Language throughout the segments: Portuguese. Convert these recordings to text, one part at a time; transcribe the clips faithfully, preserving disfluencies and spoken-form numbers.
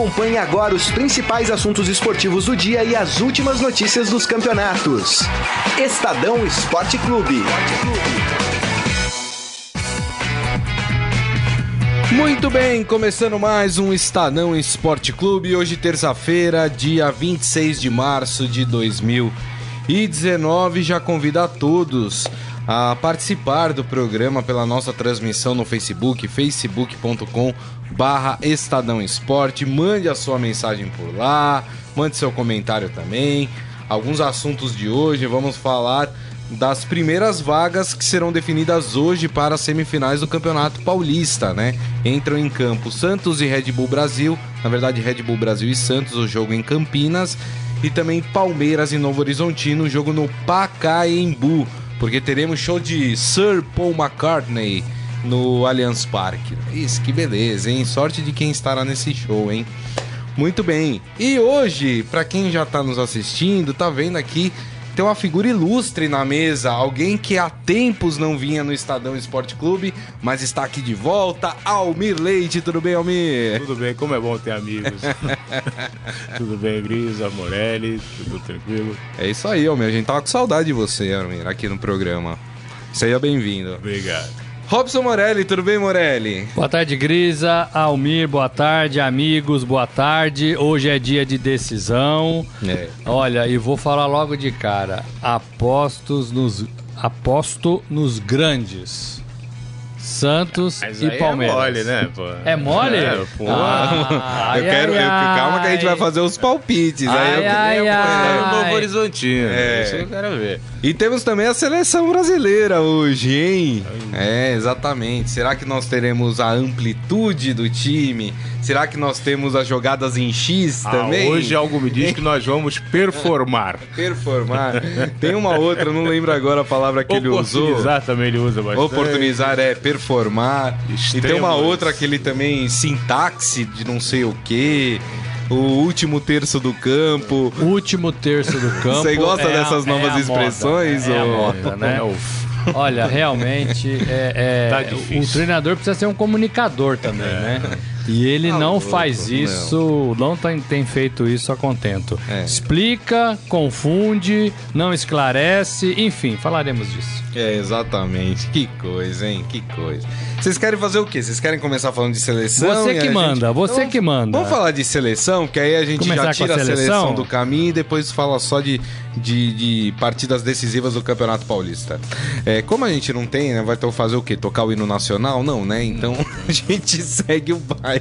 Acompanhe agora os principais assuntos esportivos do dia e as últimas notícias dos campeonatos. Estadão Esporte Clube. Muito bem, começando mais um Estadão Esporte Clube, hoje terça-feira, dia vinte e seis de março de dois mil e dezenove, já convido a todos a participar do programa pela nossa transmissão no Facebook, facebook ponto com barra Estadão Esporte, mande a sua mensagem por lá, mande seu comentário também, alguns assuntos de hoje, vamos falar das primeiras vagas que serão definidas hoje para as semifinais do Campeonato Paulista, né? Entram em campo Santos e Red Bull Brasil, na verdade Red Bull Brasil e Santos, o jogo em Campinas, e também Palmeiras e Novo Horizontino, o jogo no Pacaembu, porque teremos show de Sir Paul McCartney no Allianz Parque. Isso, que beleza, hein? Sorte de quem estará nesse show, hein? Muito bem, e hoje, para quem já está nos assistindo, tá vendo aqui, tem uma figura ilustre na mesa, alguém que há tempos não vinha no Estadão Esporte Clube, mas está aqui de volta, Almir Leite. Tudo bem, Almir? Tudo bem, como é bom ter amigos. Tudo bem, Grisa, Morelli, tudo tranquilo? É isso aí, Almir, a gente tava com saudade de você, Almir, aqui no programa. Seja bem-vindo. Obrigado. Robson Morelli, tudo bem, Morelli? Boa tarde, Grisa, Almir, boa tarde, amigos, boa tarde. Hoje é dia de decisão. É. Olha, e vou falar logo de cara, apostos nos, aposto nos grandes. Santos mas e Palmeiras. É mole, né? Pô? É mole? É, pô. Ah, eu ai, quero. Ai, eu, calma que a gente vai fazer os palpites. Ai, aí eu, ai, eu, ai, eu, eu, eu Novo Horizontino. É. Isso eu quero ver. E temos também a seleção brasileira hoje, hein? Ai, é, exatamente. Será que nós teremos a amplitude do time? Será que nós temos as jogadas em X também? Ah, hoje algo me diz que nós vamos performar. Performar. Tem uma outra, não lembro agora a palavra que ele usou. Oportunizar também ele usa bastante. Oportunizar é performar. Extremos. E tem uma outra que ele também, sintaxe de não sei o quê. O último terço do campo. O último terço do campo. Você gosta é dessas a, novas é expressões? É, é ou... a moda, né? Olha, realmente, é, é, tá difícil. O treinador precisa ser um comunicador também, é. né? E ele ah, não louco, faz isso, não, não tem, tem feito isso a contento. É. Explica, confunde, não esclarece, enfim, falaremos disso. É, exatamente. Que coisa, hein? Que coisa. Vocês querem fazer o quê? Vocês querem começar falando de seleção? Você que manda, gente... você então, que manda. Vamos falar de seleção, que aí a gente começar já tira a seleção? a seleção do caminho e depois fala só de, de, de partidas decisivas do Campeonato Paulista. É, como a gente não tem, né? Vai ter que fazer o quê? Tocar o hino nacional? Não, né? Então a gente segue o baile.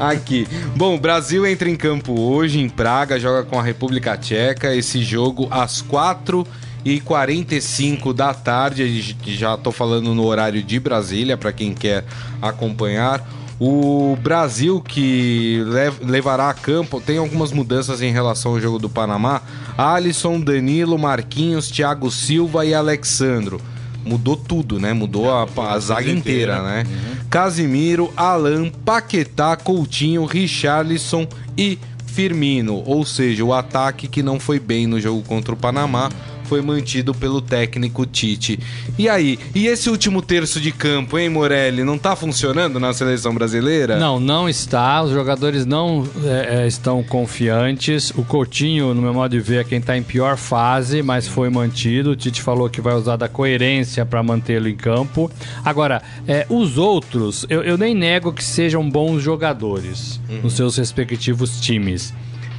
Aqui. Bom, o Brasil entra em campo hoje em Praga, joga com a República Tcheca, esse jogo às quatro e quarenta e cinco da tarde, já tô falando no horário de Brasília, para quem quer acompanhar. O Brasil que levará a campo, tem algumas mudanças em relação ao jogo do Panamá, Alisson, Danilo, Marquinhos, Thiago Silva e Alexandro. Mudou tudo, né? Mudou a, a zaga inteira, né? Uhum. Casimiro, Alan, Paquetá, Coutinho, Richarlison e Firmino. Ou seja, o ataque que não foi bem no jogo contra o Panamá foi mantido pelo técnico Tite. E aí? E esse último terço de campo, hein, Morelli? Não tá funcionando na seleção brasileira? Não, não está. Os jogadores não é, estão confiantes. O Coutinho, no meu modo de ver, é quem tá em pior fase, mas foi mantido. O Tite falou que vai usar da coerência para mantê-lo em campo. Agora, é, os outros, eu, eu nem nego que sejam bons jogadores uhum. nos seus respectivos times.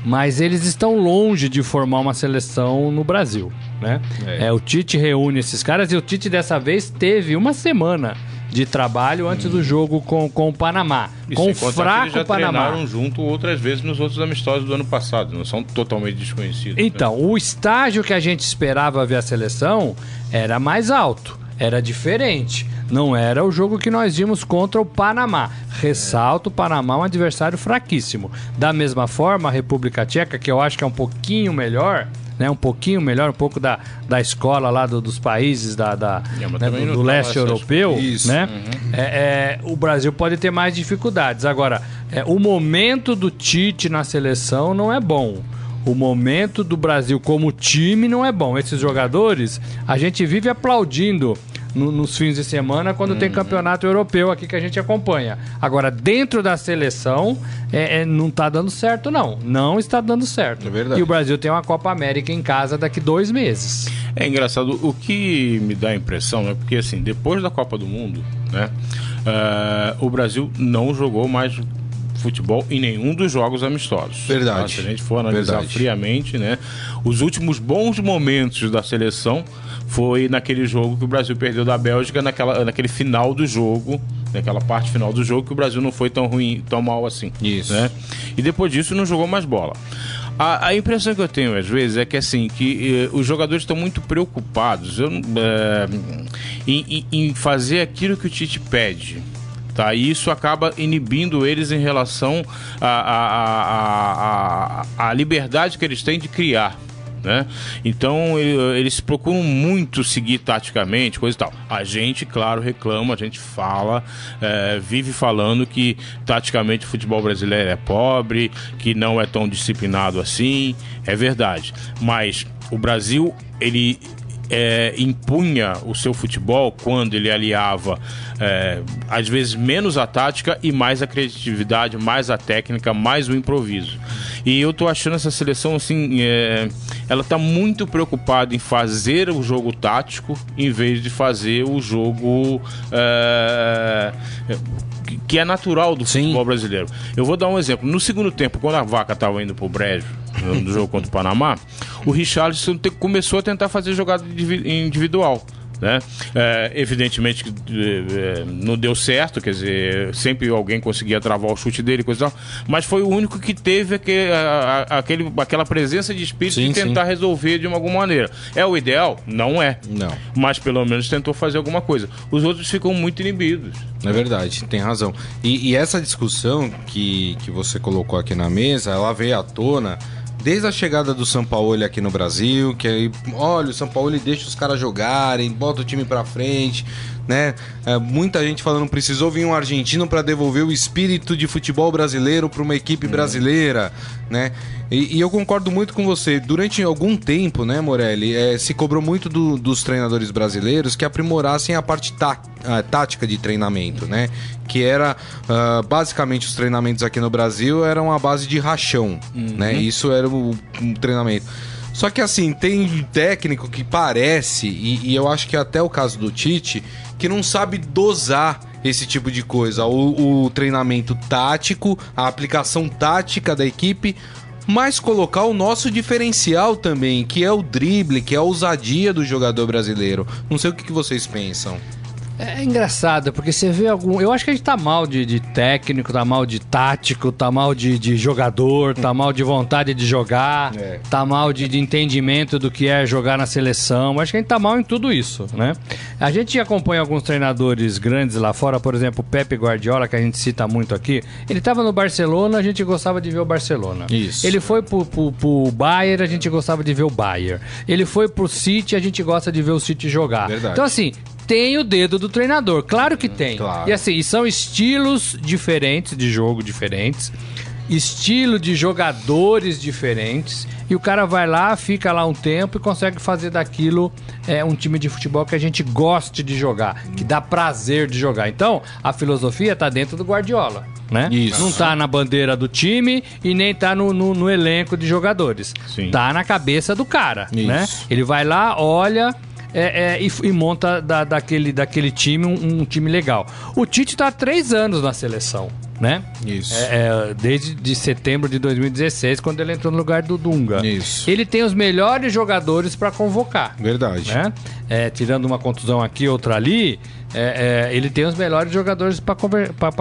Mas eles estão longe de formar uma seleção no Brasil, né? É. É, o Tite reúne esses caras e o Tite dessa vez teve uma semana de trabalho antes hum. do jogo com, com o Panamá, e com o fraco Panamá. Treinaram junto outras vezes nos outros amistosos do ano passado, não são totalmente desconhecidos. Então, né? O estágio que a gente esperava ver a seleção era mais alto, era diferente. Não era o jogo que nós vimos contra o Panamá. Ressalto, o Panamá é um adversário fraquíssimo. Da mesma forma, a República Tcheca, que eu acho que é um pouquinho melhor, né? Um pouquinho melhor, um pouco da, da escola lá do, dos países da, da, né? do, do leste europeu, isso, né? Uhum. É, é, o Brasil pode ter mais dificuldades. Agora, é, o momento do Tite na seleção não é bom. O momento do Brasil como time não é bom. Esses jogadores, a gente vive aplaudindo no, nos fins de semana, quando hum. tem campeonato europeu aqui que a gente acompanha. Agora, dentro da seleção, é, é, não está dando certo, não. Não está dando certo. É verdade. E o Brasil tem uma Copa América em casa daqui dois meses. É engraçado. O que me dá a impressão, né? Porque, assim, depois da Copa do Mundo, né? Uh, o Brasil não jogou mais futebol em nenhum dos jogos amistosos. Verdade. Tá? Se a gente for analisar Verdade. friamente, né? Os últimos bons momentos da seleção foi naquele jogo que o Brasil perdeu da Bélgica, naquela, naquele final do jogo, naquela parte final do jogo, que o Brasil não foi tão ruim, tão mal assim. Isso. Né? E depois disso não jogou mais bola. A, a impressão que eu tenho às vezes é que assim que eh, os jogadores estão muito preocupados eu, eh, em, em fazer aquilo que o Tite pede. Tá, e isso acaba inibindo eles em relação à a, a, a, a liberdade que eles têm de criar, né? Então eles procuram muito seguir taticamente, coisa e tal. A gente, claro, reclama, a gente fala, é, vive falando que taticamente o futebol brasileiro é pobre, que não é tão disciplinado assim, é verdade. Mas o Brasil, ele... É, impunha o seu futebol quando ele aliava é, às vezes menos a tática e mais a criatividade, mais a técnica, mais o improviso. E eu tô achando essa seleção assim, é, ela tá muito preocupada em fazer o jogo tático em vez de fazer o jogo é, que é natural do Sim. futebol brasileiro. Eu vou dar um exemplo. No segundo tempo, quando a vaca tava indo pro brejo no jogo contra o Panamá, o Richarlison te, começou a tentar fazer jogada individual, né? É, evidentemente é, não deu certo, quer dizer, sempre alguém conseguia travar o chute dele, coisa tal, mas foi o único que teve aquele, a, a, aquele, aquela presença de espírito sim, de tentar sim. resolver de alguma maneira. É o ideal? Não é. Não. Mas pelo menos tentou fazer alguma coisa. Os outros ficam muito inibidos. É verdade, tem razão. E, e essa discussão que, que você colocou aqui na mesa, ela veio à tona desde a chegada do Sampaoli aqui no Brasil, que aí, olha, o Sampaoli deixa os caras jogarem, bota o time pra frente, né? É, muita gente falando, precisou vir um argentino pra devolver o espírito de futebol brasileiro pra uma equipe brasileira, né? E, e eu concordo muito com você. Durante algum tempo, né, Morelli, é, se cobrou muito do, dos treinadores brasileiros que aprimorassem a parte tá, a tática de treinamento, né? Que era, uh, basicamente, os treinamentos aqui no Brasil eram a base de rachão, uhum. né? Isso era o um treinamento. Só que assim, tem técnico que parece, e, e eu acho que até o caso do Tite, que não sabe dosar esse tipo de coisa. O, o treinamento tático, a aplicação tática da equipe, mas colocar o nosso diferencial também, que é o drible, que é a ousadia do jogador brasileiro. Não sei o que vocês pensam. É engraçado, porque você vê algum... Eu acho que a gente tá mal de, de técnico, tá mal de tático, tá mal de, de jogador, tá mal de vontade de jogar, é. tá mal de, de entendimento do que é jogar na seleção. Acho que a gente tá mal em tudo isso, né? A gente acompanha alguns treinadores grandes lá fora, por exemplo, o Pepe Guardiola, que a gente cita muito aqui. Ele tava no Barcelona, a gente gostava de ver o Barcelona. Isso. Ele foi pro, pro, pro Bayern, a gente gostava de ver o Bayern. Ele foi pro City, a gente gosta de ver o City jogar. Verdade. Então, assim... Tem o dedo do treinador, claro que tem. Claro. E assim, são estilos diferentes de jogo, diferentes, estilo de jogadores diferentes, e o cara vai lá, fica lá um tempo e consegue fazer daquilo é, um time de futebol que a gente goste de jogar, que dá prazer de jogar. Então, a filosofia tá dentro do Guardiola, né? Isso. Não tá na bandeira do time e nem tá no, no, no elenco de jogadores. Sim. Tá na cabeça do cara, Isso. né? Ele vai lá, olha... É, é, e, e monta da, daquele, daquele time um, um time legal. O Tite está há três anos na seleção, né? Isso. É, é, desde de setembro de dois mil e dezesseis, quando ele entrou no lugar do Dunga. Isso. Ele tem os melhores jogadores para convocar. Verdade. Né? É, tirando uma contusão aqui, outra ali, é, é, ele tem os melhores jogadores para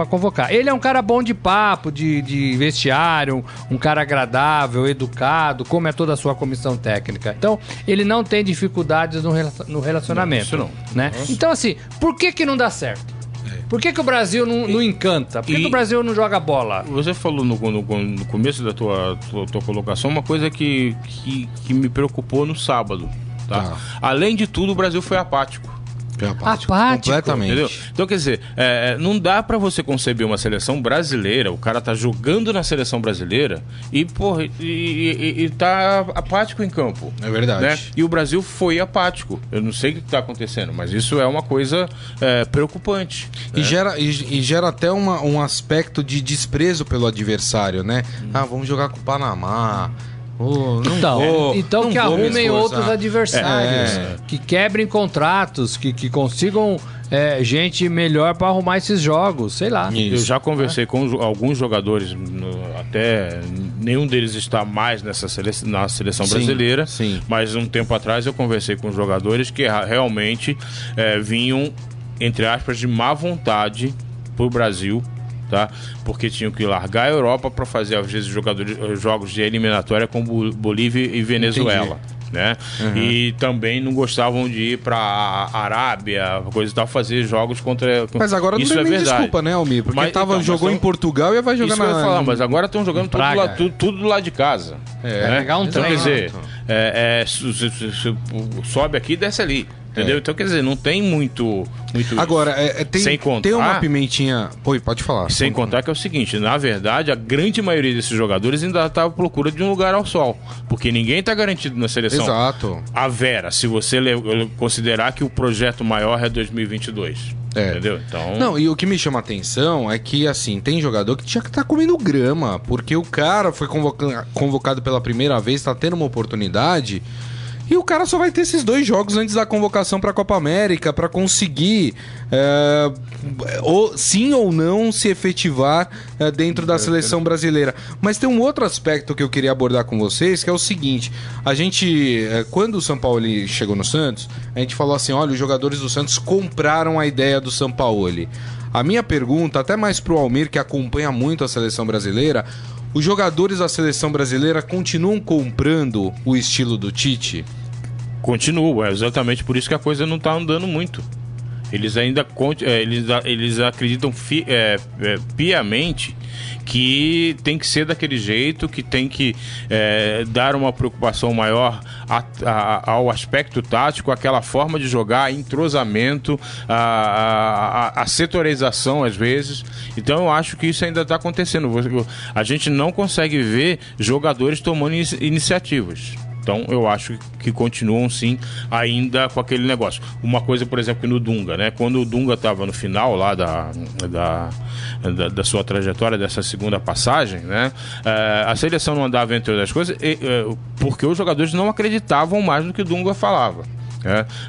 convocar. Ele é um cara bom de papo, de, de vestiário, um cara agradável, educado, como é toda a sua comissão técnica. Então, ele não tem dificuldades no, no relacionamento. Isso não. Né? Então, assim, por que que não dá certo? Por que que o Brasil não, e, não encanta? Por que, e, que o Brasil não joga bola? Você falou no, no, no começo da tua, tua, tua colocação uma coisa que, que, que me preocupou no sábado. Tá? Ah. Além de tudo, o Brasil foi apático. apático. Apático, apático. Completamente. Entendeu? Então, quer dizer, é, não dá pra você conceber uma seleção brasileira, o cara tá jogando na seleção brasileira e, porra, e, e, e tá apático em campo. É verdade. Né? E o Brasil foi apático. Eu não sei o que tá acontecendo, mas isso é uma coisa é, preocupante. E, né? gera, e, e gera até uma, um aspecto de desprezo pelo adversário, né? Hum. Ah, vamos jogar com o Panamá... Oh, não então, vou, então não que arrumem outros adversários, é. que quebrem contratos, que, que consigam é, gente melhor para arrumar esses jogos, sei lá. Isso. Eu já conversei é. com alguns jogadores, até nenhum deles está mais nessa seleção, na seleção sim, brasileira, sim. mas um tempo atrás eu conversei com jogadores que realmente é, vinham, entre aspas, de má vontade pro Brasil. Tá? Porque tinham que largar a Europa para fazer, às vezes, jogadores, jogos de eliminatória com Bolívia e Venezuela. Entendi. Né? Uhum. E também não gostavam de ir pra Arábia, coisa e tal, fazer jogos contra... Mas agora não isso tem é nem verdade. Desculpa, né, Almir? Porque mas, tava, então, jogou então, em Portugal e vai jogar na... Falar, mas agora estão jogando tudo lá, tudo, tudo lá de casa. É, né? Pegar um então, trem. Quer dizer, é, é, sobe aqui e desce ali. Entendeu? É. Então, quer dizer, não tem muito... muito Agora, é, tem, sem contar, tem uma pimentinha... Oi, pode falar. Sem pode contar falar. Que é o seguinte, na verdade, a grande maioria desses jogadores ainda está à procura de um lugar ao sol. Porque ninguém está garantido na seleção. Exato. A vera, se você considerar que o projeto maior é dois mil e vinte e dois. É. Entendeu? Então... Não, e o que me chama a atenção é que, assim, tem jogador que tinha que estar tá comendo grama. Porque o cara foi convoca- convocado pela primeira vez, está tendo uma oportunidade... E o cara só vai ter esses dois jogos antes da convocação para a Copa América para conseguir, é, ou, sim ou não, se efetivar é, dentro da seleção brasileira. Mas tem um outro aspecto que eu queria abordar com vocês, que é o seguinte. A gente, é, quando o São Paulo chegou no Santos, a gente falou assim, olha, os jogadores do Santos compraram a ideia do São Paulo. A minha pergunta, até mais pro Almir, que acompanha muito a seleção brasileira... Os jogadores da seleção brasileira continuam comprando o estilo do Tite? Continuam, é exatamente por isso que a coisa não está andando muito. Eles ainda eles, eles acreditam fi, é, é, piamente que tem que ser daquele jeito, que tem que é, dar uma preocupação maior a, a, ao aspecto tático, aquela forma de jogar, entrosamento, a, a, a setorização às vezes. Então eu acho que isso ainda está acontecendo. A gente não consegue ver jogadores tomando in- iniciativas. Então, eu acho que continuam, sim, ainda com aquele negócio. Uma coisa, por exemplo, no Dunga, né? Quando o Dunga estava no final lá da, da, da, da sua trajetória, dessa segunda passagem, né? É, a seleção não andava entre outras coisas e, é, porque os jogadores não acreditavam mais no que o Dunga falava.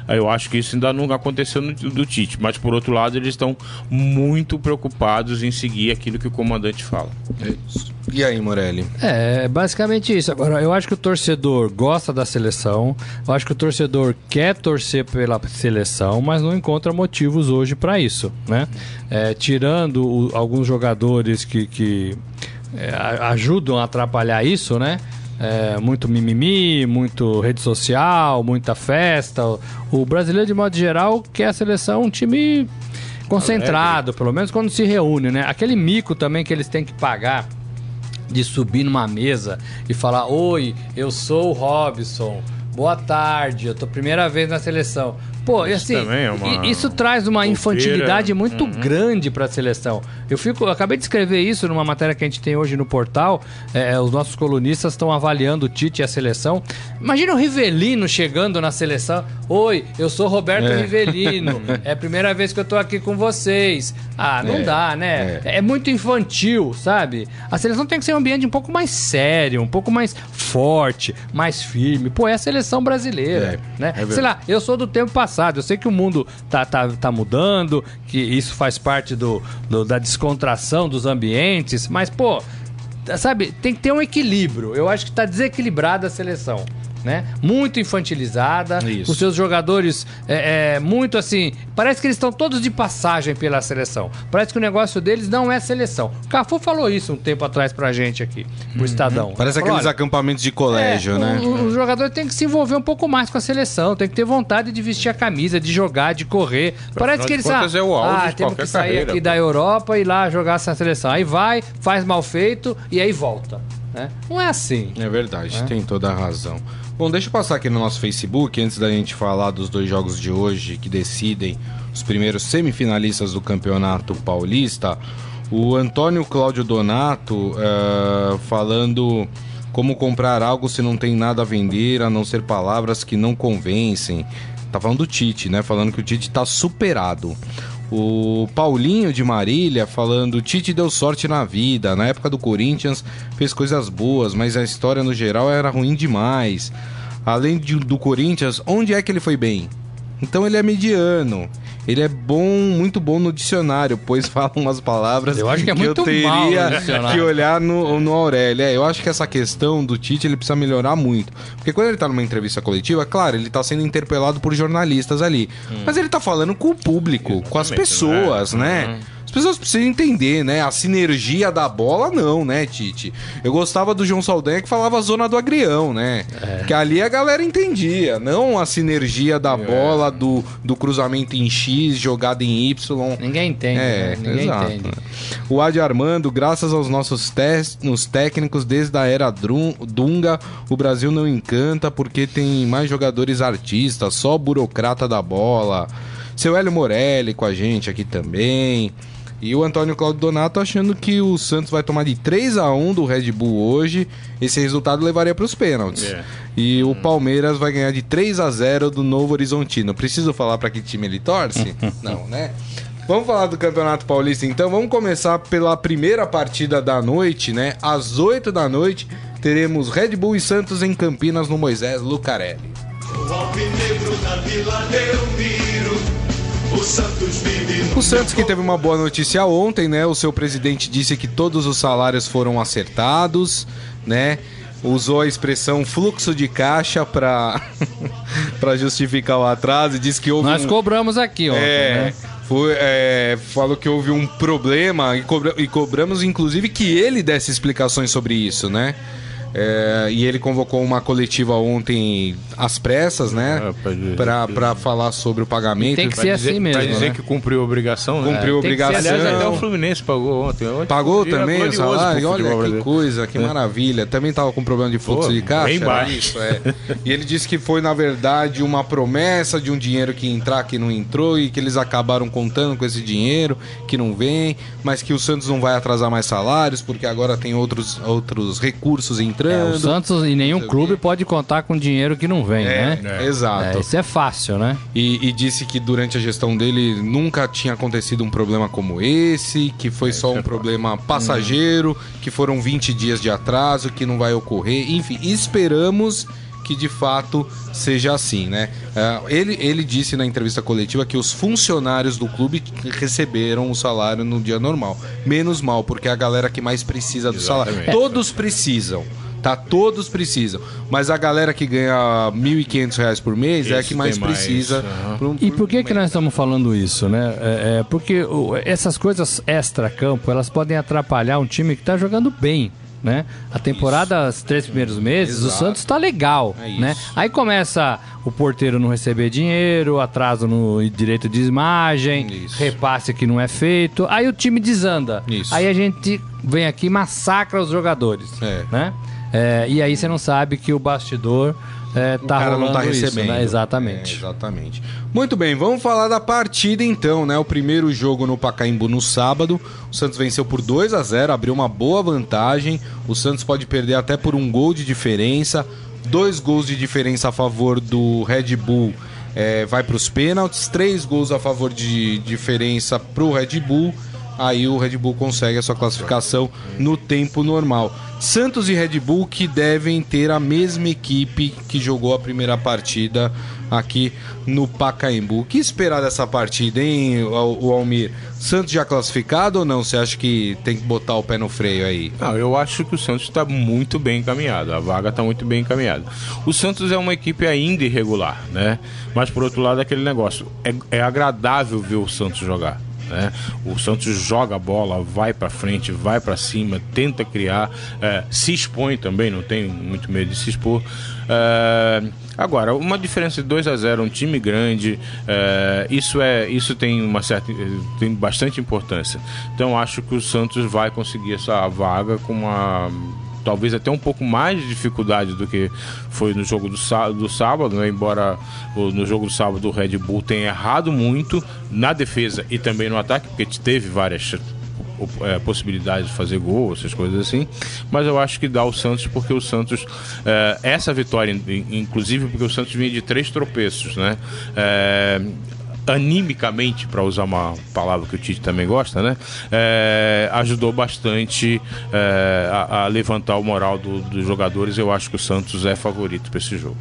É, eu acho que isso ainda não aconteceu no, do Tite, mas por outro lado eles estão muito preocupados em seguir aquilo que o comandante fala. É isso. E aí, Morelli? É, basicamente isso. Agora, eu acho que o torcedor gosta da seleção, eu acho que o torcedor quer torcer pela seleção, mas não encontra motivos hoje para isso, né? É, tirando o, alguns jogadores que, que é, ajudam a atrapalhar isso, né? É, muito mimimi, muito rede social, muita festa. O brasileiro, de modo geral, quer a seleção um time concentrado, pelo menos quando se reúne, né? Aquele mico também que eles têm que pagar de subir numa mesa e falar: oi, eu sou o Robson, boa tarde, eu tô primeira vez na seleção. Pô, e assim, isso, é uma... isso traz uma infantilidade muito uhum. grande para a seleção. Eu, fico, eu acabei de escrever isso numa matéria que a gente tem hoje no portal. É, os nossos colunistas estão avaliando o Tite e a seleção. Imagina o Rivellino chegando na seleção. Oi, eu sou Roberto é. Rivellino. É a primeira vez que eu tô aqui com vocês. Ah, não é. dá, né? É. é muito infantil, sabe? A seleção tem que ser um ambiente um pouco mais sério, um pouco mais forte, mais firme. Pô, é a seleção brasileira, é. né? É Sei lá, eu sou do tempo passado. Eu sei que o mundo tá, tá, tá mudando, que isso faz parte do, do, da descontração dos ambientes, mas, pô, sabe, tem que ter um equilíbrio. Eu acho que tá desequilibrada a seleção, né? Muito infantilizada, isso. Os seus jogadores é, é, muito assim, parece que eles estão todos de passagem pela seleção. Parece que o negócio deles não é seleção. O Cafu falou isso um tempo atrás pra gente aqui, pro uhum. Estadão. Parece falou, aqueles acampamentos de colégio, é, né? O, o jogador tem que se envolver um pouco mais com a seleção, tem que ter vontade de vestir a camisa, de jogar, de correr. Parece Afinal que eles ah, é o ah, temos que sair carreira, aqui pô. da Europa e lá jogar essa seleção. Aí vai, faz mal feito e aí volta. né? Não é assim. É verdade, é. Tem toda a razão. Bom, deixa eu passar aqui no nosso Facebook, antes da gente falar dos dois jogos de hoje que decidem os primeiros semifinalistas do Campeonato Paulista. O Antônio Cláudio Donato uh, falando como comprar algo se não tem nada a vender, a não ser palavras que não convencem. Tá falando do Tite, né? Falando que o Tite tá superado. O Paulinho de Marília falando: Tite deu sorte na vida, na época do Corinthians fez coisas boas, mas a história no geral era ruim demais. Além de, do Corinthians, onde é que ele foi bem? Então ele é mediano. Ele é bom, muito bom no dicionário, pois fala umas palavras eu acho que, é que muito eu teria que olhar no, no Aurélio. É, eu acho que essa questão do Tite, ele precisa melhorar muito. Porque quando ele tá numa entrevista coletiva, claro, ele tá sendo interpelado por jornalistas ali. Hum. Mas ele tá falando com o público, exatamente, com as pessoas, né? né? Hum. As pessoas precisam entender, né? A sinergia da bola, não, né, Tite? Eu gostava do João Saldanha, que falava a zona do agrião, né? É. Que ali a galera entendia, não a sinergia da é. bola, do, do cruzamento em X, jogada em Y. Ninguém entende, é, né? Ninguém exato, entende. Né? O Adi Armando, graças aos nossos testes, nos técnicos, desde a era Dunga, o Brasil não encanta porque tem mais jogadores artistas, só burocrata da bola. Seu Hélio Morelli com a gente aqui também. E o Antônio Cláudio Donato achando que o Santos vai tomar de três a um do Red Bull hoje. Esse resultado levaria para os pênaltis. Yeah. E hum. o Palmeiras vai ganhar de três a zero do Novo Horizontino. Preciso falar para que time ele torce? Não, né? Vamos falar do Campeonato Paulista, então. Vamos começar pela primeira partida da noite, né? Às oito da noite, teremos Red Bull e Santos em Campinas, no Moisés Lucarelli. O alvinegro da Vila Belmiro. O Santos, que teve uma boa notícia ontem, né? O seu presidente disse que todos os salários foram acertados, né? Usou a expressão fluxo de caixa para para justificar o atraso e disse que houve... Nós um... cobramos aqui ontem, é... né? Foi, é, falou que houve um problema e, cobra... e cobramos, inclusive, que ele desse explicações sobre isso, né? É, e ele convocou uma coletiva ontem às pressas, né? É, para falar sobre o pagamento. E tem que ser dizer, assim mesmo. Para dizer, né, que cumpriu a obrigação, né? Cumpriu a obrigação. Ser, aliás, até o Fluminense pagou ontem. ontem pagou também o salário. Olha que brasileiro. Coisa, que é. maravilha. Também estava com problema de fluxo Pô, de caixa. Bem baixo. Isso, é. E ele disse que foi, na verdade, uma promessa de um dinheiro que ia entrar, que não entrou, e que eles acabaram contando com esse dinheiro, que não vem, mas que o Santos não vai atrasar mais salários, porque agora tem outros, outros recursos entrando. É, o Santos e nenhum clube pode contar com dinheiro que não vem, é, né? É. Exato. É, isso é fácil, né? E, e disse que durante a gestão dele nunca tinha acontecido um problema como esse, que foi é, só um é problema fácil. passageiro, hum. que foram vinte dias de atraso, que não vai ocorrer. Enfim, esperamos que de fato seja assim, né? Uh, ele, ele disse na entrevista coletiva que os funcionários do clube receberam o salário no dia normal. Menos mal, porque é a galera que mais precisa do Exatamente. salário. Todos precisam. Tá, todos precisam. Mas a galera que ganha mil e quinhentos reais por mês isso é a que mais, mais precisa. Uhum. Por um, por e por que, um que nós estamos falando isso, né? É, é, porque essas coisas extra-campo, elas podem atrapalhar um time que está jogando bem, né? A temporada, os três primeiros meses, Exato. o Santos está legal, é né? Aí começa o porteiro não receber dinheiro, atraso no direito de imagem, isso. repasse que não é feito, aí o time desanda. Isso. Aí a gente vem aqui e massacra os jogadores, é. né? É, e aí você não sabe que o bastidor é, tá o cara rolando não tá recebendo. Isso, né? Exatamente. É, exatamente. Muito bem, vamos falar da partida então, né? O primeiro jogo no Pacaembu no sábado. O Santos venceu por dois a zero, abriu uma boa vantagem. O Santos pode perder até por um gol de diferença. Dois gols de diferença a favor do Red Bull é, vai para os pênaltis. Três gols a favor de diferença para o Red Bull. Aí o Red Bull consegue a sua classificação no tempo normal. Santos e Red Bull, que devem ter a mesma equipe que jogou a primeira partida aqui no Pacaembu. O que esperar dessa partida, hein, o Almir? Santos já classificado ou não? Você acha que tem que botar o pé no freio aí? Não, eu acho que o Santos está muito bem encaminhado. A vaga está muito bem encaminhada. O Santos é uma equipe ainda irregular, né? Mas, por outro lado, é aquele negócio. É, é agradável ver o Santos jogar. Né? O Santos joga a bola, vai pra frente, vai pra cima, tenta criar, é, se expõe também, não tem muito medo de se expor. É, agora, uma diferença de dois a zero, um time grande, é, isso, é, isso tem uma certa, tem bastante importância. Então acho que o Santos vai conseguir essa vaga com uma talvez até um pouco mais de dificuldade do que foi no jogo do, sá, do sábado, né? Embora no jogo do sábado o Red Bull tenha errado muito na defesa e também no ataque, porque teve várias é, possibilidades de fazer gol, essas coisas assim, mas eu acho que dá o Santos, porque o Santos, é, essa vitória, inclusive porque o Santos vinha de três tropeços, né? É, animicamente, para usar uma palavra que o Tite também gosta, né? É, ajudou bastante é, a, a levantar o moral do, dos jogadores. Eu acho que o Santos é favorito para esse jogo.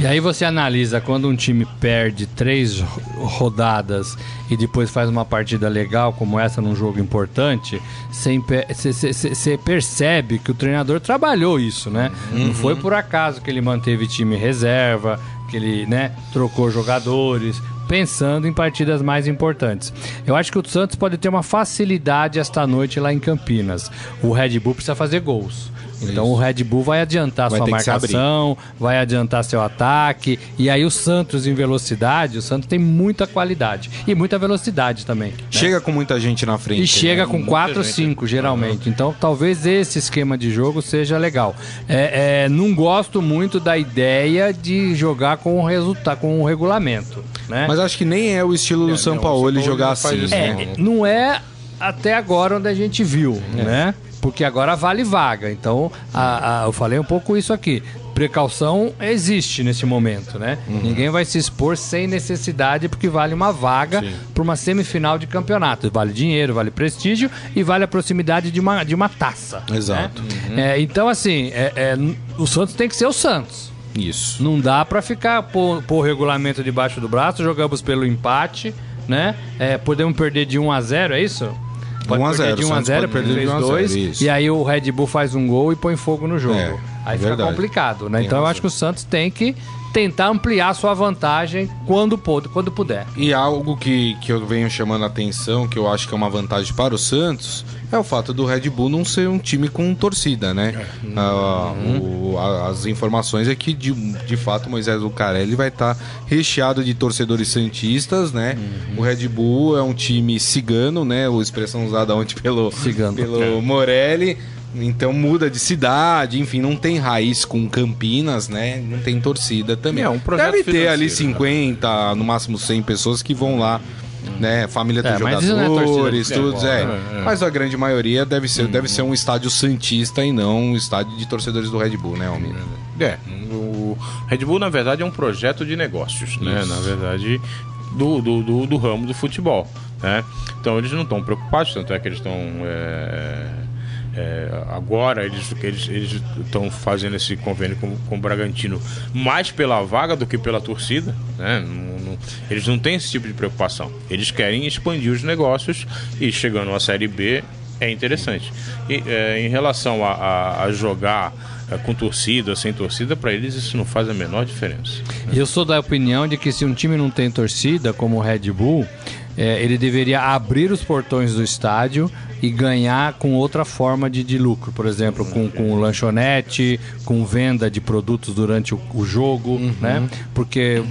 É. E aí você analisa quando um time perde três rodadas e depois faz uma partida legal como essa num jogo importante, você percebe que o treinador trabalhou isso, né? Uhum. Não foi por acaso que ele manteve time reserva, que ele, né, trocou jogadores, pensando em partidas mais importantes. Eu acho que o Santos pode ter uma facilidade esta noite lá em Campinas. O Red Bull precisa fazer gols. Então isso. O Red Bull vai adiantar vai sua marcação, vai adiantar seu ataque. E aí o Santos em velocidade, o Santos tem muita qualidade e muita velocidade também, né? Chega com muita gente na frente. E chega, né, com quatro ou cinco, geralmente. Então talvez esse esquema de jogo seja legal. É, é, não gosto muito da ideia de jogar com o, resulta- com o regulamento, né? Mas acho que nem é o estilo do é, Sampaoli jogar assim. Isso, é, né? Não é até agora onde a gente viu, é. né? Porque agora vale vaga, então a, a, eu falei um pouco isso aqui. Precaução existe nesse momento, né? Uhum. Ninguém vai se expor sem necessidade, porque vale uma vaga para uma semifinal de campeonato. Vale dinheiro, vale prestígio e vale a proximidade de uma, de uma taça. Exato. Né? Uhum. É, então, assim, é, é, o Santos tem que ser o Santos. Isso. Não dá para ficar pôr o regulamento debaixo do braço, jogamos pelo empate, né? É, podemos perder de um a zero, é isso? Pode perder de um a zero, perder de dois, e aí o Red Bull faz um gol e põe fogo no jogo. É, aí fica verdade. complicado, né? Tem então razão. Eu acho que o Santos tem que tentar ampliar sua vantagem quando, pôde, quando puder. E algo que, que eu venho chamando a atenção, que eu acho que é uma vantagem para o Santos, é o fato do Red Bull não ser um time com torcida, né? Uhum. Ah, o, a, as informações é que, de, de fato, o Moisés Lucarelli vai estar tá recheado de torcedores santistas, né? Uhum. O Red Bull é um time cigano, né? A expressão usada ontem pelo, pelo Morelli. Então muda de cidade, enfim, não tem raiz com Campinas, né? Não tem torcida também. É um projeto Deve ter ali cinquenta, né? No máximo cem pessoas que vão lá. Né? Família dos é, jogadores, é tudo, é. É. Mas a grande maioria deve ser, hum, deve ser um estádio santista e não um estádio de torcedores do Red Bull, né, Almir? É, o Red Bull, na verdade, é um projeto de negócios, né? Na verdade, do, do, do, do ramo do futebol, né? Então eles não estão preocupados, tanto é que eles estão... É... É, agora eles eles eles estão fazendo esse convênio com, com o Bragantino mais pela vaga do que pela torcida, né? Não, não, eles não têm esse tipo de preocupação. Eles querem expandir os negócios e chegando à Série B é interessante. E, é, em relação a, a, a jogar é, com torcida, sem torcida, para eles isso não faz a menor diferença, né? Eu sou da opinião de que se um time não tem torcida, como o Red Bull, é, ele deveria abrir os portões do estádio e ganhar com outra forma de, de lucro, por exemplo, com, com lanchonete, com venda de produtos durante o, o jogo, uhum. né? Porque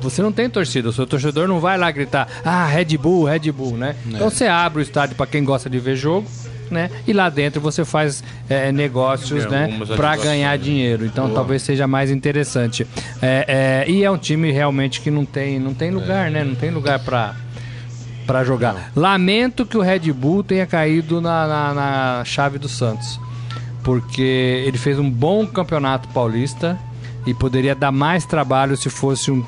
você não tem torcida, o seu torcedor não vai lá gritar, ah, Red Bull, Red Bull, né? É. Então você abre o estádio para quem gosta de ver jogo, né? E lá dentro você faz é, negócios, é, né? Para ganhar dinheiro. Então Boa. talvez seja mais interessante. É, é, e é um time realmente que não tem, não tem lugar, é. né? Não tem lugar para... para jogar. Lamento que o Red Bull tenha caído na, na, na chave do Santos, porque ele fez um bom campeonato paulista e poderia dar mais trabalho se fosse um,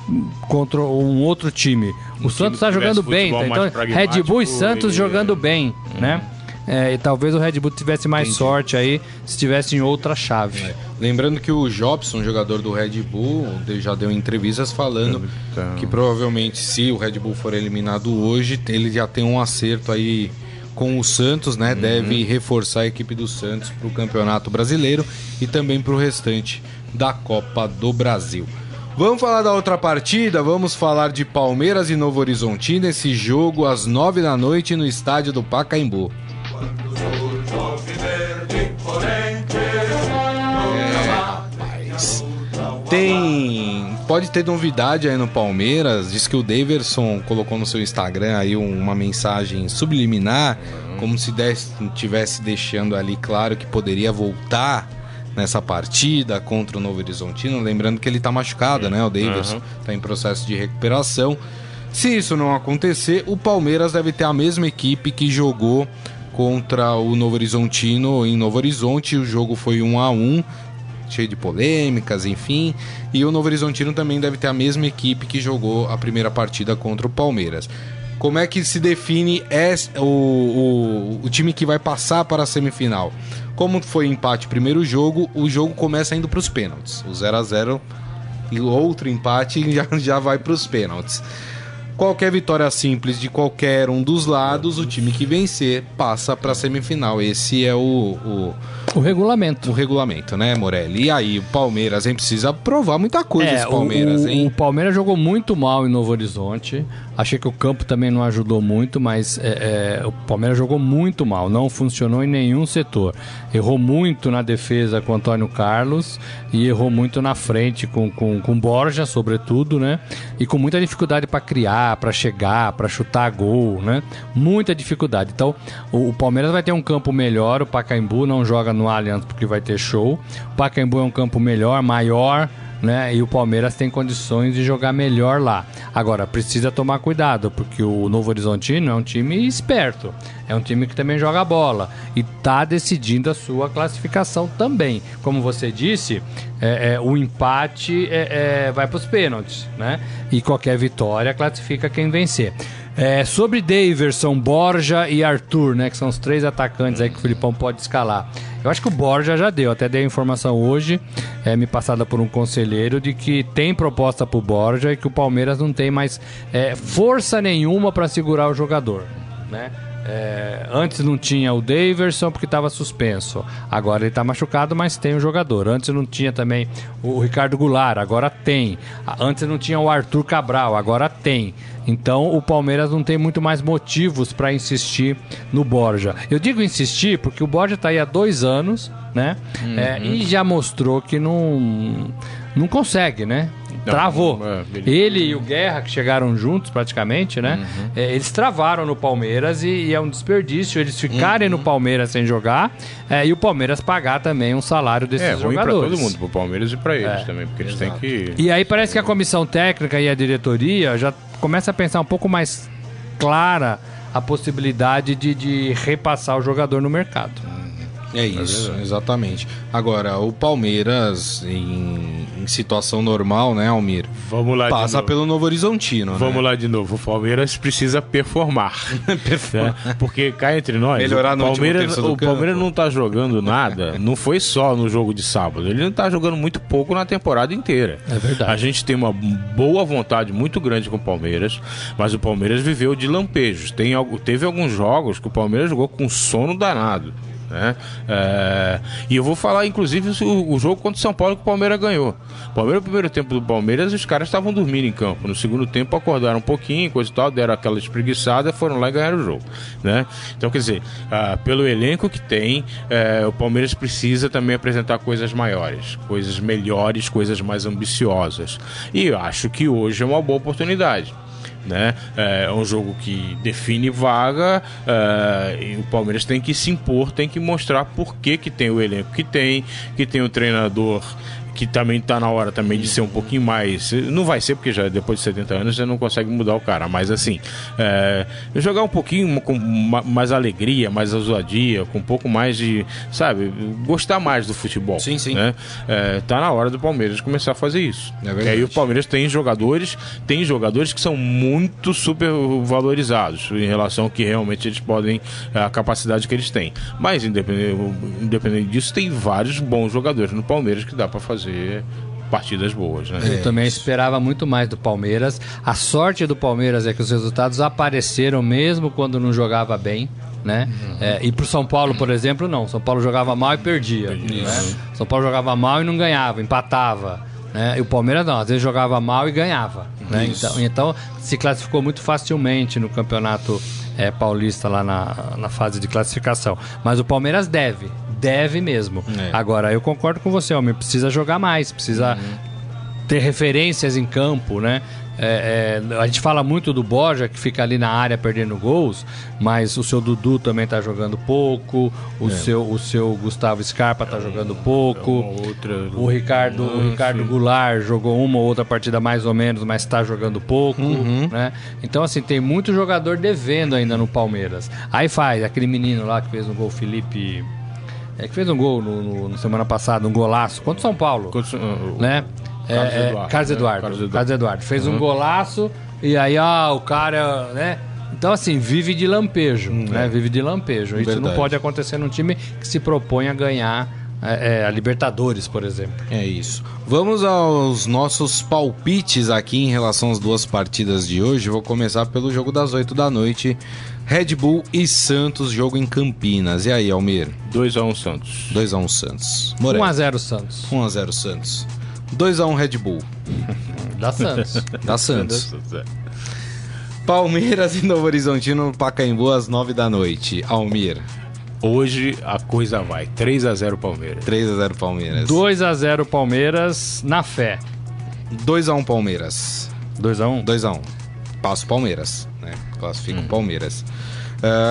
contra um outro time. O um Santos está jogando bem, tá? Então Red Bull e Santos e... jogando bem, hum. né? É, e talvez o Red Bull tivesse mais Entendi. sorte aí se tivesse em outra chave. É. Lembrando que o Robson, jogador do Red Bull, já deu entrevistas falando então... que provavelmente se o Red Bull for eliminado hoje, ele já tem um acerto aí com o Santos, né? Uhum. Deve reforçar a equipe do Santos para o Campeonato Brasileiro e também para o restante da Copa do Brasil. Vamos falar da outra partida, vamos falar de Palmeiras e Novo Horizontino, esse jogo às nove da noite no estádio do Pacaembu. É, tem, pode ter novidade aí no Palmeiras. Diz que o Deyverson colocou no seu Instagram aí uma mensagem subliminar, como se desse, tivesse deixando ali claro que poderia voltar, nessa partida contra o Novo Horizontino. Lembrando que ele está machucado, né? O Deyverson está uhum. em processo de recuperação. Se isso não acontecer, o Palmeiras deve ter a mesma equipe que jogou contra o Novo Horizontino em Novo Horizonte. O jogo foi um a um, cheio de polêmicas, enfim. E o Novo Horizontino também deve ter a mesma equipe que jogou a primeira partida contra o Palmeiras. Como é que se define esse, o, o, o time que vai passar para a semifinal? Como foi empate o primeiro jogo, o jogo começa indo para os pênaltis. O zero a zero e outro empate já, já vai para os pênaltis. Qualquer vitória simples de qualquer um dos lados, o time que vencer passa para a semifinal. Esse é o, o... O regulamento. O regulamento, né, Morelli? E aí, o Palmeiras, hein? Precisa provar muita coisa, é, esse Palmeiras, o, hein? O Palmeiras jogou muito mal em Novo Horizonte. Achei que o campo também não ajudou muito, mas é, é, o Palmeiras jogou muito mal. Não funcionou em nenhum setor. Errou muito na defesa com o Antônio Carlos e errou muito na frente com, com, com Borja, sobretudo, né? E com muita dificuldade para criar, para chegar, para chutar gol, né? Muita dificuldade. Então, o, o Palmeiras vai ter um campo melhor. O Pacaembu não joga no Allianz porque vai ter show. O Pacaembu é um campo melhor, maior, né? E o Palmeiras tem condições de jogar melhor lá. Agora, precisa tomar cuidado, porque o Novo Horizontino é um time esperto. É um time que também joga bola e está decidindo a sua classificação também. Como você disse, é, é, o empate é, é, vai para os pênaltis, né? E qualquer vitória classifica quem vencer. É, sobre Deyverson, Borja e Arthur, né, que são os três atacantes aí que o Filipão pode escalar. Eu acho que o Borja já deu, até dei a informação hoje, é, me passada por um conselheiro, de que tem proposta para o Borja e que o Palmeiras não tem mais é, força nenhuma para segurar o jogador, né? É, antes não tinha o Deyverson porque estava suspenso, agora ele está machucado, mas tem o jogador. Antes não tinha também o Ricardo Goulart, agora tem. Antes não tinha o Arthur Cabral, agora tem. Então o Palmeiras não tem muito mais motivos para insistir no Borja. Eu digo insistir porque o Borja está aí há dois anos, né? Uhum. É, e já mostrou que não, não consegue, né? Travou. Ele e o Guerra, que chegaram juntos praticamente, né? Uhum. É, eles travaram no Palmeiras e, e é um desperdício eles ficarem uhum. no Palmeiras sem jogar, é, e o Palmeiras pagar também um salário desses é, ruim jogadores. É, para todo mundo, para o Palmeiras e para eles é, também, porque eles têm que... E aí parece que a comissão técnica e a diretoria já começa a pensar um pouco mais clara a possibilidade de, de repassar o jogador no mercado. É isso, exatamente. Agora, o Palmeiras, em, em situação normal, né, Almir? Vamos lá passa de novo. Pelo Novo Horizontino. Vamos né? lá de novo. O Palmeiras precisa performar. Performar. Né? Porque cá entre nós, Melhorar o Palmeiras, o Palmeiras não está jogando nada. Não foi só no jogo de sábado. Ele não está jogando muito pouco na temporada inteira. É verdade. A gente tem uma boa vontade muito grande com o Palmeiras, mas o Palmeiras viveu de lampejos. Tem, teve alguns jogos que o Palmeiras jogou com sono danado. Né? É, e eu vou falar inclusive o, o jogo contra o São Paulo que o Palmeiras ganhou. O Palmeiras, no primeiro tempo do Palmeiras, os caras estavam dormindo em campo. No segundo tempo acordaram um pouquinho, coisa e tal, deram aquela espreguiçada, foram lá e ganharam o jogo, né? Então, quer dizer, ah, pelo elenco que tem, eh, o Palmeiras precisa também apresentar coisas maiores, coisas melhores, coisas mais ambiciosas. E eu acho que hoje é uma boa oportunidade, né? É um jogo que define vaga, uh, e o Palmeiras tem que se impor, tem que mostrar por que que tem o elenco que tem, que tem o treinador que também está na hora também de ser um pouquinho mais... Não vai ser, porque já depois de setenta anos já não consegue mudar o cara, mas assim, é, jogar um pouquinho com mais alegria, mais ousadia, com um pouco mais de, sabe, gostar mais do futebol. Sim, sim. Né? É, tá na hora do Palmeiras começar a fazer isso. É verdade. E aí o Palmeiras tem jogadores, tem jogadores que são muito super valorizados em relação ao que realmente eles podem, a capacidade que eles têm. Mas independente, independente disso, tem vários bons jogadores no Palmeiras que dá para fazer partidas boas, né? Eu também esperava muito mais do Palmeiras. A sorte do Palmeiras é que os resultados apareceram mesmo quando não jogava bem, né? Uhum. É, e pro São Paulo, por exemplo, não. São Paulo jogava mal e perdia, né? São Paulo jogava mal e não ganhava, empatava, né? E o Palmeiras não, às vezes jogava mal e ganhava, né? Então, então se classificou muito facilmente no campeonato é, paulista lá na, na fase de classificação. Mas o Palmeiras deve Deve mesmo. É. Agora, eu concordo com você, homem. Precisa jogar mais, precisa uhum. ter referências em campo, né? É, é, a gente fala muito do Borja, que fica ali na área perdendo gols, mas o seu Dudu também tá jogando pouco, o, é. seu, o seu Gustavo Scarpa tá é jogando um, pouco, é outra... o Ricardo, ah, o Ricardo Goulart jogou uma ou outra partida mais ou menos, mas tá jogando pouco, uhum. né? Então, assim, tem muito jogador devendo ainda no Palmeiras. Aí faz aquele menino lá que fez um gol, Felipe... É que fez um gol no, no, no semana passada, um golaço contra o São Paulo, contra, né? Carlos, é, Eduardo, é, Carlos, né? Eduardo, Carlos Eduardo. Carlos Eduardo. Fez uhum. um golaço e aí, ah, o cara, né? Então, assim, vive de lampejo, hum, né? É. Vive de lampejo. Verdade. Isso não pode acontecer num time que se propõe a ganhar é, é, a Libertadores, por exemplo. É isso. Vamos aos nossos palpites aqui em relação às duas partidas de hoje. Vou começar pelo jogo das oito da noite. Red Bull e Santos, jogo em Campinas. E aí, Almir? dois a um Santos. dois a um Santos. Morelli. um a zero Santos. um a zero Santos. dois a um Red Bull. Dá Santos. Dá Santos. Palmeiras e Novo Horizontino, Pacaembu, às nove da noite. Almir. Hoje a coisa vai. três a zero Palmeiras. três a zero Palmeiras. dois a zero Palmeiras, na fé. dois a um Palmeiras. dois a um? dois a um. Passo Palmeiras. Né? Classifica o hum. Palmeiras.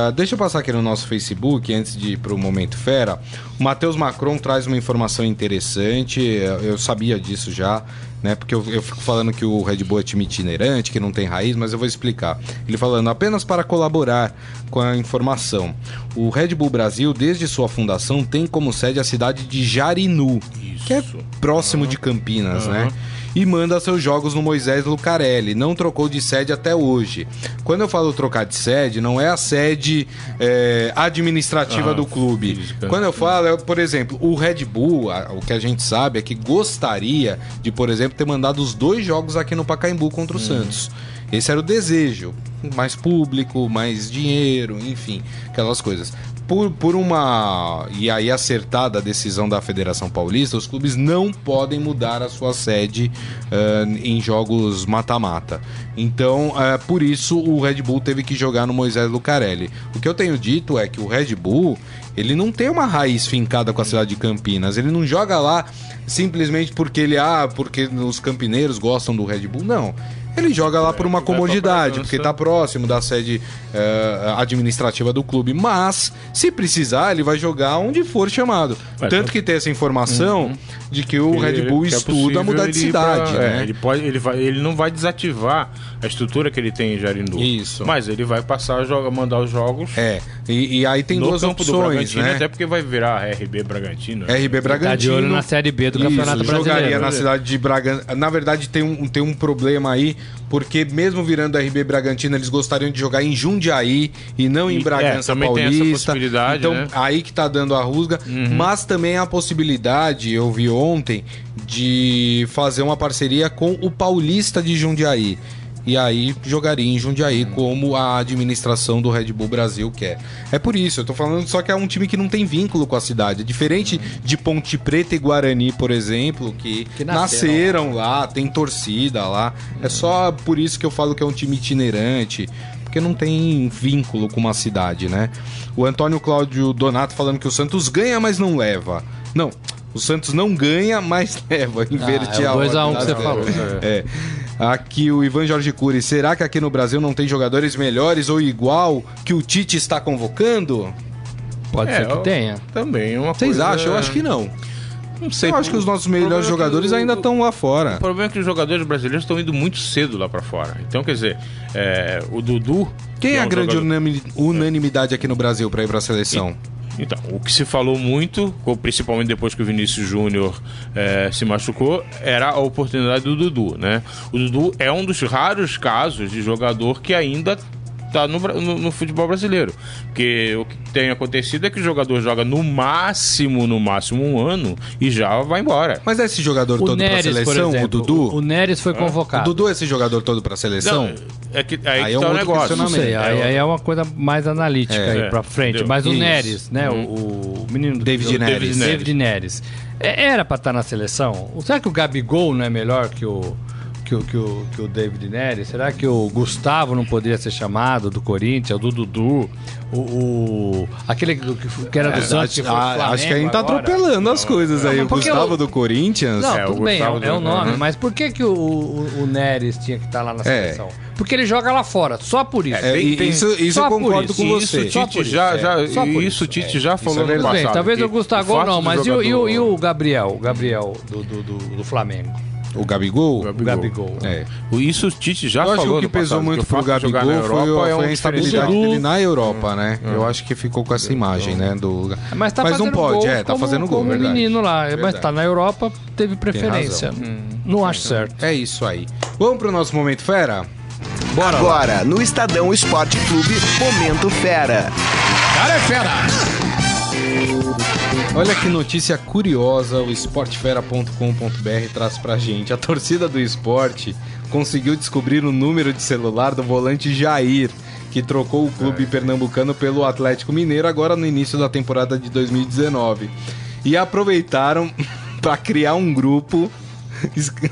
Uh, deixa eu passar aqui no nosso Facebook antes de ir para o Momento Fera. O Matheus Macron traz uma informação interessante. Eu sabia disso já, né? Porque eu, eu fico falando que o Red Bull é time itinerante, que não tem raiz, mas eu vou explicar. Ele falando, apenas para colaborar com a informação, o Red Bull Brasil, desde sua fundação, tem como sede a cidade de Jarinu, Isso. que é próximo uhum. de Campinas, uhum. né? E manda seus jogos no Moisés Lucarelli. Não trocou de sede até hoje. Quando eu falo trocar de sede, não é a sede é, administrativa ah, do clube. Física. Quando eu falo, é, por exemplo, o Red Bull, a, o que a gente sabe é que gostaria de, por exemplo, ter mandado os dois jogos aqui no Pacaembu contra o hum. Santos. Esse era o desejo. Mais público, mais dinheiro, enfim, aquelas coisas. Por, por uma, e aí acertada a decisão da Federação Paulista, os clubes não podem mudar a sua sede uh, em jogos mata-mata. Então, uh, por isso, o Red Bull teve que jogar no Moisés Lucarelli. O que eu tenho dito é que o Red Bull, ele não tem uma raiz fincada com a cidade de Campinas. Ele não joga lá simplesmente porque ele, ah, porque os campineiros gostam do Red Bull, não. Ele joga lá por uma comodidade, porque está próximo da sede uh, administrativa do clube. Mas, se precisar, ele vai jogar onde for chamado. Mas, tanto que tem essa informação uhum. de que o Red Bull ele, estuda é mudar de cidade. Pra, né? é, ele, pode, ele, vai, ele não vai desativar a estrutura que ele tem em Jarinu. Isso. Mas ele vai passar a joga, mandar os jogos. É. E, e aí tem duas opções. Né? Até porque vai virar R B Bragantino. R B Bragantino. Tá de olho na Série B do Isso, Campeonato Brasileiro. Jogaria na cidade de Bragantino. Na verdade, tem um, tem um problema aí. Porque mesmo virando R B Bragantino, eles gostariam de jogar em Jundiaí e não em Bragança é, Paulista. Tem essa possibilidade, então, né? Aí que tá dando a rusga. Uhum. Mas também há a possibilidade, eu vi ontem, de fazer uma parceria com o Paulista de Jundiaí. E aí jogaria em Jundiaí, como a administração do Red Bull Brasil quer. É por isso, eu tô falando só que é um time que não tem vínculo com a cidade. Diferente de Ponte Preta e Guarani, por exemplo, que, que nasceram, nasceram lá, tem torcida lá. É só por isso que eu falo que é um time itinerante, porque não tem vínculo com uma cidade, né? O Antônio Cláudio Donato falando que o Santos ganha, mas não leva. Não, o Santos não ganha, mas leva. Invertir ah, é a ordem. dois a um que você falou. É. Aqui o Ivan Jorge Cury, será que aqui no Brasil não tem jogadores melhores ou igual que o Tite está convocando? Pode é, ser que tenha. Também uma Vocês coisa... acham? Eu acho que não. Não sei. Eu acho que os nossos melhores jogadores o... ainda estão lá fora. O problema é que os jogadores brasileiros estão indo muito cedo lá para fora. Então, quer dizer, é... o Dudu... Quem que é a um grande jogador... unanimidade aqui no Brasil para ir para a seleção? E... Então, o que se falou muito, principalmente depois que o Vinícius Júnior é, se machucou, era a oportunidade do Dudu, né? O Dudu é um dos raros casos de jogador que ainda está no, no, no futebol brasileiro. Porque o que tem acontecido é que o jogador joga no máximo, no máximo um ano e já vai embora. Mas é esse jogador o todo para a seleção, exemplo, o Dudu? O, o Neres foi convocado. O Dudu é esse jogador todo para a seleção? Não. É que, aí, aí que é tá um o negócio. Não sei, aí, aí é uma coisa mais analítica é, aí é, pra frente. Entendeu? Mas o Isso. Neres, né? Uhum. O, o menino do David, o, Neres. David Neres. David Neres. É, era pra estar na seleção? Será que o Gabigol não é melhor que o, que o, que o, que o David Neres, será que o Gustavo não poderia ser chamado do Corinthians, do Dudu, o, o aquele do, que era do é, Santos, que foi a, Flamengo, acho que a gente tá agora atropelando as coisas não, aí, o Gustavo eu, do Corinthians. Não, é, tudo bem, é, do... é o nome, uhum. mas por que que o, o, o Neres tinha que estar tá lá na seleção? É. Porque ele joga lá fora, só por isso. É, bem, bem, isso isso eu concordo isso, com você. Isso, Tite já, já, já, isso o Tite é, já falou é, no passado. Bem, talvez o Gustavo não, mas jogador, e, o, e o Gabriel, o Gabriel do, do, do, do Flamengo? O Gabigol? O Gabigol. É. Isso o Tite já falou. Eu acho que o que pesou muito pro Gabigol foi a instabilidade dele na Europa, né? Eu acho que ficou com essa imagem, né? Do... Mas tá fazendo gol, é, tá fazendo gol, verdade. Como o menino lá, mas tá na Europa, teve preferência. Não acho certo. É isso aí. Vamos pro nosso Momento Fera? Bora. Agora, no Estadão Esporte Clube, Momento Fera. Cara é fera! Olha que notícia curiosa o esporte fera ponto com ponto b r traz pra gente. A torcida do esporte conseguiu descobrir o número de celular do volante Jair, que trocou o clube é. pernambucano pelo Atlético Mineiro agora no início da temporada de dois mil e dezenove. E aproveitaram pra criar um grupo...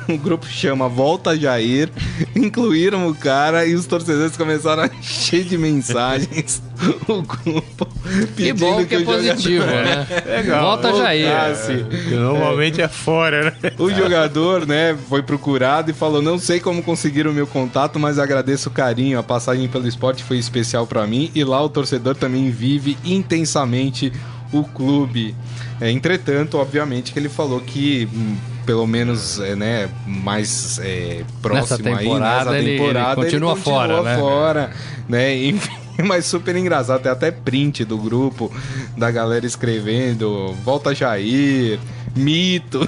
O grupo chama Volta Jair, incluíram o cara e os torcedores começaram a encher de mensagens o grupo pedindo que, bom que, que é o positivo, jogador... né? Legal. Volta Jair. É, normalmente é. é fora, né? O jogador, né, foi procurado e falou: não sei como conseguiram o meu contato, mas agradeço o carinho. A passagem pelo esporte foi especial pra mim e lá o torcedor também vive intensamente o clube. É, entretanto, obviamente que ele falou que... pelo menos, né, mais é, próximo nessa temporada, aí, nessa temporada ele, ele, continua ele continua fora, né? fora né? Enfim, mas super engraçado, tem até print do grupo, da galera escrevendo, Volta Jair, mito.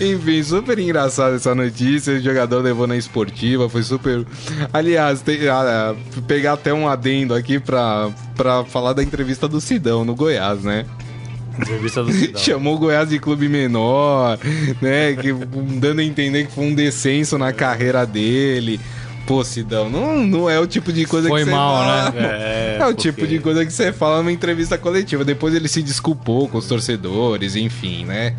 Enfim, super engraçada essa notícia, o jogador levou na esportiva, foi super... Aliás, tem, ah, pegar até um adendo aqui pra, pra falar da entrevista do Sidão no Goiás, né? Entrevista do Sidão. Chamou o Goiás de clube menor, né? Que, dando a entender que foi um descenso na carreira dele. Pô, Sidão, não, não é o tipo de coisa foi que você mal, fala. Né? É, é o porque... tipo de coisa que você fala numa entrevista coletiva. Depois ele se desculpou com os torcedores, enfim, né?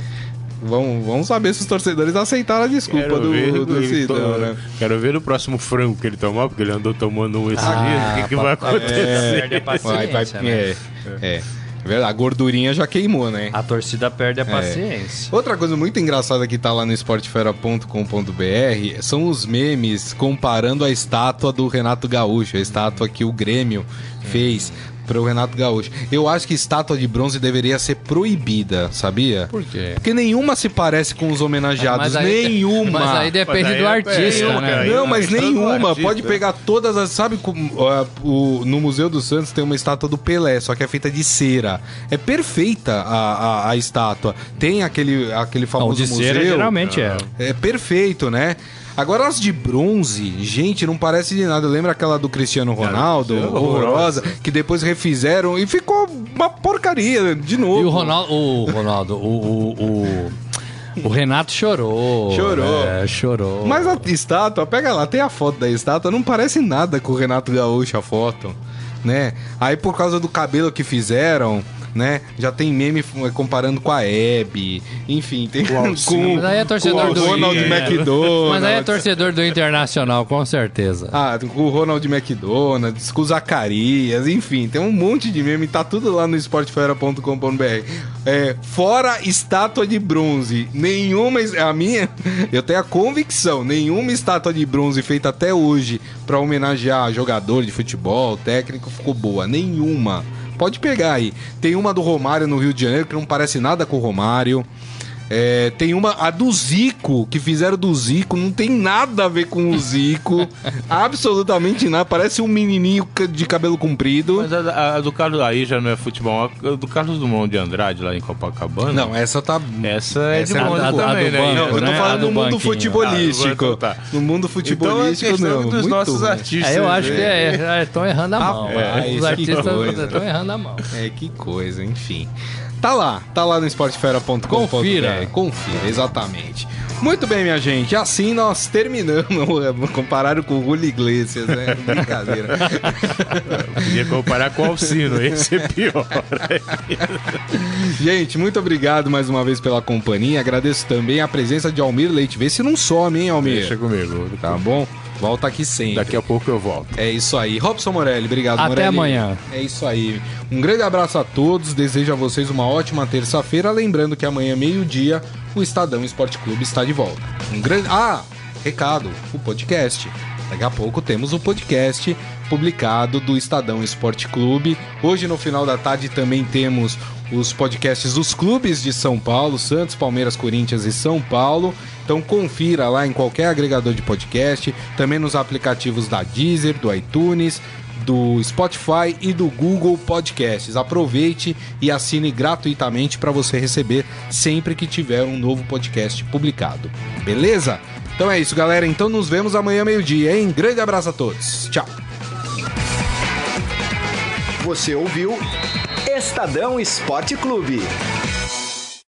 Vamos, vamos saber se os torcedores aceitaram a desculpa quero do, ver, do, do Sidão, to... né? Quero ver o próximo frango que ele tomar, porque ele andou tomando um esse ah, dia. O que, que vai acontecer? É, vai, vai, é, é. A gordurinha já queimou, né? A torcida perde a paciência. É. Outra coisa muito engraçada que tá lá no esporte fera ponto com ponto b r são os memes comparando a estátua do Renato Gaúcho, a estátua que o Grêmio fez para o Renato Gaúcho. Eu acho que estátua de bronze deveria ser proibida, sabia? Por quê? Porque nenhuma se parece com os homenageados. É, mas aí, nenhuma. Mas aí depende mas aí do artista, é, né? Não, mas nenhuma. Pode pegar todas as... Sabe, no Museu do Santos tem uma estátua do Pelé, só que é feita de cera. É perfeita a, a, a estátua. Tem aquele, aquele famoso museu. De cera geralmente é. É perfeito, né? Agora, as de bronze, gente, não parece de nada. Lembra aquela do Cristiano Ronaldo, é, horrorosa, que depois refizeram e ficou uma porcaria de novo. E o Ronaldo, o, Ronaldo, o, o, o, o Renato chorou. Chorou. É, chorou. Mas a estátua, pega lá, tem a foto da estátua, não parece nada com o Renato Gaúcho a foto, né? Aí, por causa do cabelo que fizeram... né? Já tem meme comparando com a Hebe, enfim, tem com, com, mas aí é torcedor com o do Ronald Inter, McDonald. Mas aí é torcedor do Internacional, com certeza. Ah, com o Ronald McDonald, com o Zacarias, enfim, tem um monte de meme, tá tudo lá no esporte fera ponto com ponto b r. É, fora estátua de bronze, nenhuma, a minha, eu tenho a convicção, nenhuma estátua de bronze feita até hoje pra homenagear jogador de futebol, técnico, ficou boa, nenhuma. Pode pegar aí. Tem uma do Romário no Rio de Janeiro, que não parece nada com o Romário. É, tem uma, a do Zico, que fizeram do Zico, não tem nada a ver com o Zico. Absolutamente nada. Parece um menininho de cabelo comprido. Mas a, a do Carlos aí já não é futebol. A do Carlos Dumont de Andrade, lá em Copacabana. Não, essa tá... Essa é essa de é a, também, a né? Banco, não, eu tô né? falando do mundo futebolístico. Ah, tá. No mundo futebolístico, então, não. Dos muito nossos ruim. Artistas. É, eu acho que estão é, é, errando a mão. Ah, é, os artistas estão errando a mão. É, que coisa, enfim. Tá lá. Tá lá no esporte fera ponto com ponto b r. É, confira, exatamente. Muito bem, minha gente, assim nós terminamos. Compararam com o Julio Iglesias, né? Brincadeira. Eu podia comparar com o Alcino, esse é pior. Gente, muito obrigado mais uma vez pela companhia. Agradeço também a presença de Almir Leite. Vê se não some, hein, Almir? Deixa comigo. Tá bom? Volta aqui sempre. Daqui a pouco eu volto. É isso aí. Robson Morelli, obrigado, Morelli. Até amanhã. É isso aí. Um grande abraço a todos. Desejo a vocês uma ótima terça-feira. Lembrando que amanhã, meio-dia, o Estadão Esporte Clube está de volta. Um grande... Ah, recado. O podcast. Daqui a pouco temos o podcast publicado do Estadão Esporte Clube. Hoje, no final da tarde, também temos os podcasts dos clubes de São Paulo, Santos, Palmeiras, Corinthians e São Paulo. Então confira lá em qualquer agregador de podcast, também nos aplicativos da Deezer, do iTunes, do Spotify e do Google Podcasts. Aproveite e assine gratuitamente para você receber sempre que tiver um novo podcast publicado. Beleza? Então é isso, galera. Então nos vemos amanhã meio-dia, hein? Grande abraço a todos. Tchau. Você ouviu Estadão Esporte Clube.